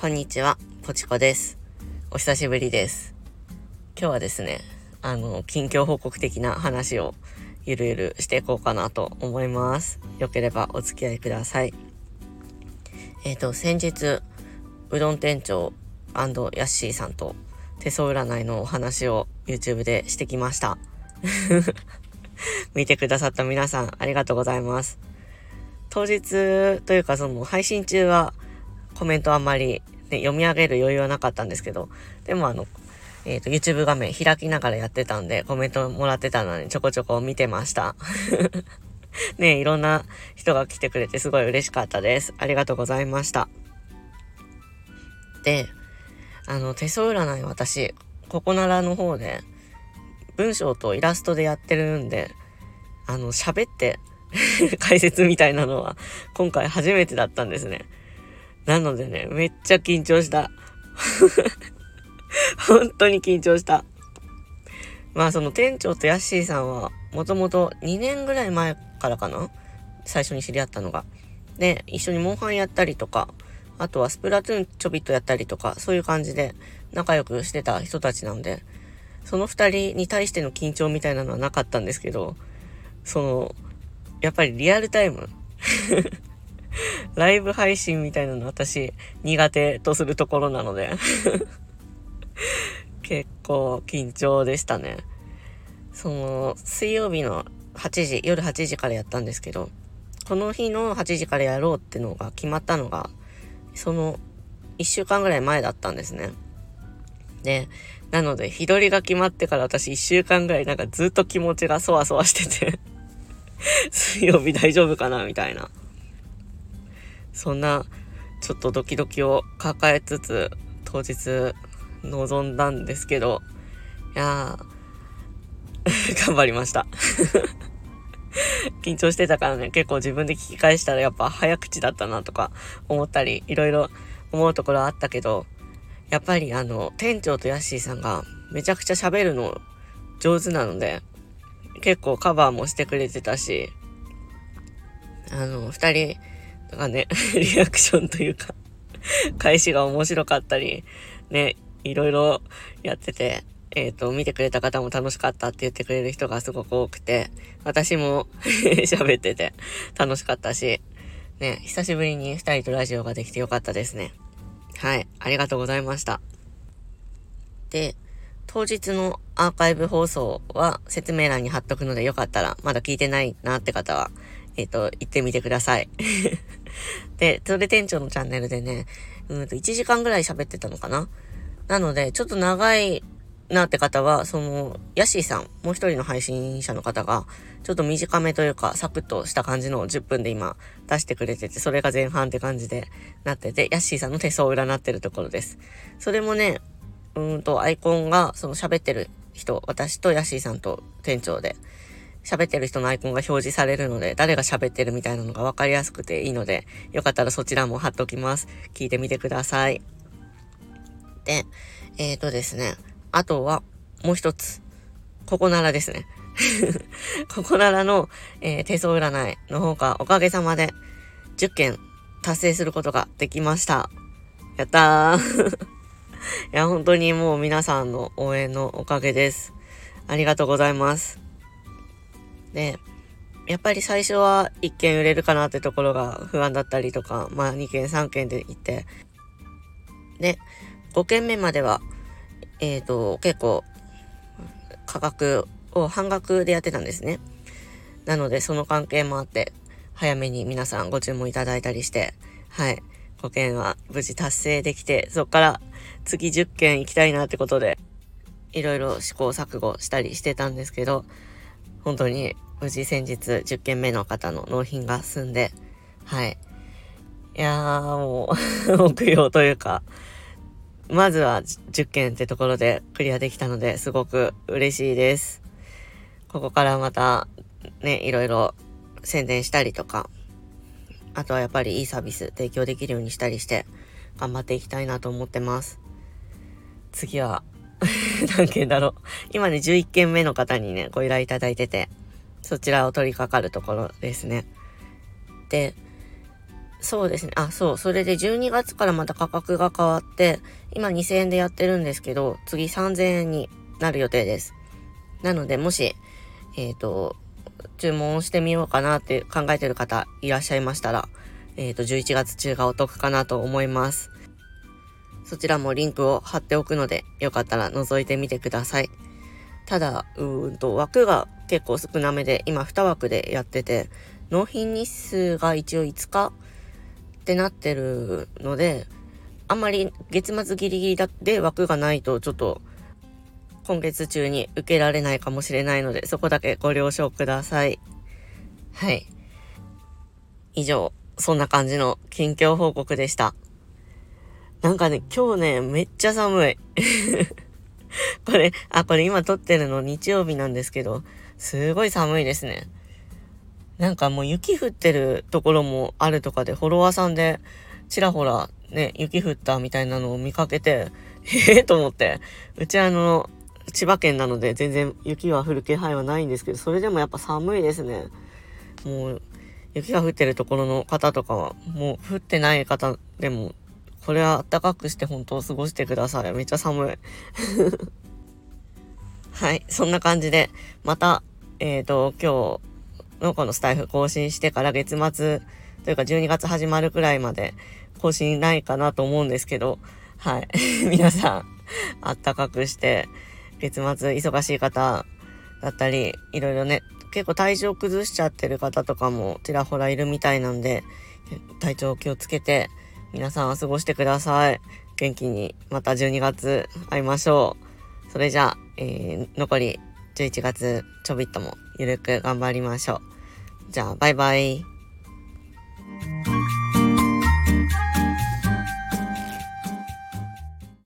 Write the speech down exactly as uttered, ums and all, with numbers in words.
こんにちは、ポチコです。お久しぶりです。今日はですね、あの近況報告的な話をゆるゆるしていこうかなと思います。よければお付き合いください。えっと先日、うどん店長&ヤッシーさんと手相占いのお話を YouTube でしてきました。見てくださった皆さん、ありがとうございます。当日というか、その配信中はコメントあんまり、ね、読み上げる余裕はなかったんですけど、でもあの、えーと、YouTube 画面開きながらやってたんで、コメントもらってたのでちょこちょこ見てました。ね、いろんな人が来てくれてすごい嬉しかったです。ありがとうございました。で、あの手相占い、私ここならの方で文章とイラストでやってるんで、あの喋って解説みたいなのは今回初めてだったんですね。なのでね、めっちゃ緊張した。本当に緊張した。まあその店長とヤッシーさんはもともとにねんぐらい前からかな、最初に知り合ったのが。で、一緒にモンハンやったりとか、あとはスプラトゥーンちょびっとやったりとか、そういう感じで仲良くしてた人たちなんで、その二人に対しての緊張みたいなのはなかったんですけど、その、やっぱりリアルタイム。ライブ配信みたいなの私苦手とするところなので結構緊張でしたね。その水曜日のはちじ、夜はちじからやったんですけど、この日のはちじからやろうってのが決まったのがそのいっしゅうかんぐらい前だったんですね。で、なので日取りが決まってから私いっしゅうかんぐらいなんかずっと気持ちがそわそわしてて水曜日大丈夫かなみたいな、そんなちょっとドキドキを抱えつつ当日臨んだんですけど、いやー頑張りました。緊張してたからね、結構自分で聞き返したらやっぱ早口だったなとか思ったり、いろいろ思うところあったけど、やっぱりあの店長とヤッシーさんがめちゃくちゃ喋るの上手なので、結構カバーもしてくれてたし、あの二人がね、リアクションというか返しが面白かったりね、いろいろやってて、えっと見てくれた方も楽しかったって言ってくれる人がすごく多くて、私も喋ってて楽しかったしね、久しぶりにふたりとラジオができてよかったですね。はい、ありがとうございました。で、当日のアーカイブ放送は説明欄に貼っとくので、よかったらまだ聞いてないなって方はえっと、行ってみてください。で、それ店長のチャンネルでね、うんといちじかんぐらい喋ってたのかな。なので、ちょっと長いなって方は、その、ヤシーさん、もう一人の配信者の方が、ちょっと短めというか、サクッとした感じのじゅっぷんで今出してくれてて、それが前半って感じでなってて、ヤシーさんの手相を占ってるところです。それもね、うんとアイコンが、その喋ってる人、私とヤシーさんと店長で、喋ってる人のアイコンが表示されるので、誰が喋ってるみたいなのが分かりやすくていいので、よかったらそちらも貼っときます。聞いてみてください。で、えーとですね、あとはもう一つ、ここならですね。ここならの、えー、手相占いの方がおかげさまでじゅっけん達成することができました。やったー。いや、本当にもう皆さんの応援のおかげです。ありがとうございます。で、やっぱり最初はいっけん売れるかなってところが不安だったりとか、まあにけんさんけんでいて、でごけんめまではえっと結構価格を半額でやってたんですね。なのでその関係もあって早めに皆さんご注文いただいたりして、はい、ごけんは無事達成できて、そっから次じゅっけん行きたいなってことでいろいろ試行錯誤したりしてたんですけど、本当に無事先日じゅっけんめの方の納品が済んで、はい。いやーもう、目標というか、まずはじゅっけんってところでクリアできたので、すごく嬉しいです。ここからまた、ね、いろいろ宣伝したりとか、あとはやっぱりいいサービス提供できるようにしたりして、頑張っていきたいなと思ってます。次は、何件だろう。今ね、じゅういっけんめの方にねご依頼いただいてて、そちらを取り掛かるところですね。で、そうですね。あ、そう。それでじゅうにがつからまた価格が変わって、今にせんえんでやってるんですけど、次さんぜんえんになる予定です。なので、もし、えっと、注文をしてみようかなって考えてる方いらっしゃいましたら、えっと、じゅういちがつ中がお得かなと思います。そちらもリンクを貼っておくので、よかったら覗いてみてください。ただ、うーんと、枠が結構少なめで、今にわくでやってて、納品日数が一応いつか、ってなってるので、あんまり月末ギリギリで枠がないとちょっと今月中に受けられないかもしれないので、そこだけご了承ください。はい。以上、そんな感じの近況報告でした。なんかね、今日ね、めっちゃ寒い。これ、あ、これ今撮ってるの日曜日なんですけど、すごい寒いですね。なんかもう雪降ってるところもあるとかで、フォロワーさんでちらほらね、雪降ったみたいなのを見かけて、ええと思って。うちあの、千葉県なので全然雪は降る気配はないんですけど、それでもやっぱ寒いですね。もう、雪が降ってるところの方とかは、もう降ってない方でも、これは暖かくして本当過ごしてください。めっちゃ寒い。はい、そんな感じで、また、えっと、今日、のこのスタイフ更新してから月末というかじゅうにがつ始まるくらいまで更新ないかなと思うんですけど、はい。皆さん、あったかくして、月末忙しい方だったり、いろいろね、結構体調崩しちゃってる方とかもちらほらいるみたいなんで、体調気をつけて、皆さんは過ごしてください。元気に、またじゅうにがつ会いましょう。それじゃあ、えー、残りじゅういちがつちょびっともゆるく頑張りましょう。じゃあ、バイバイ。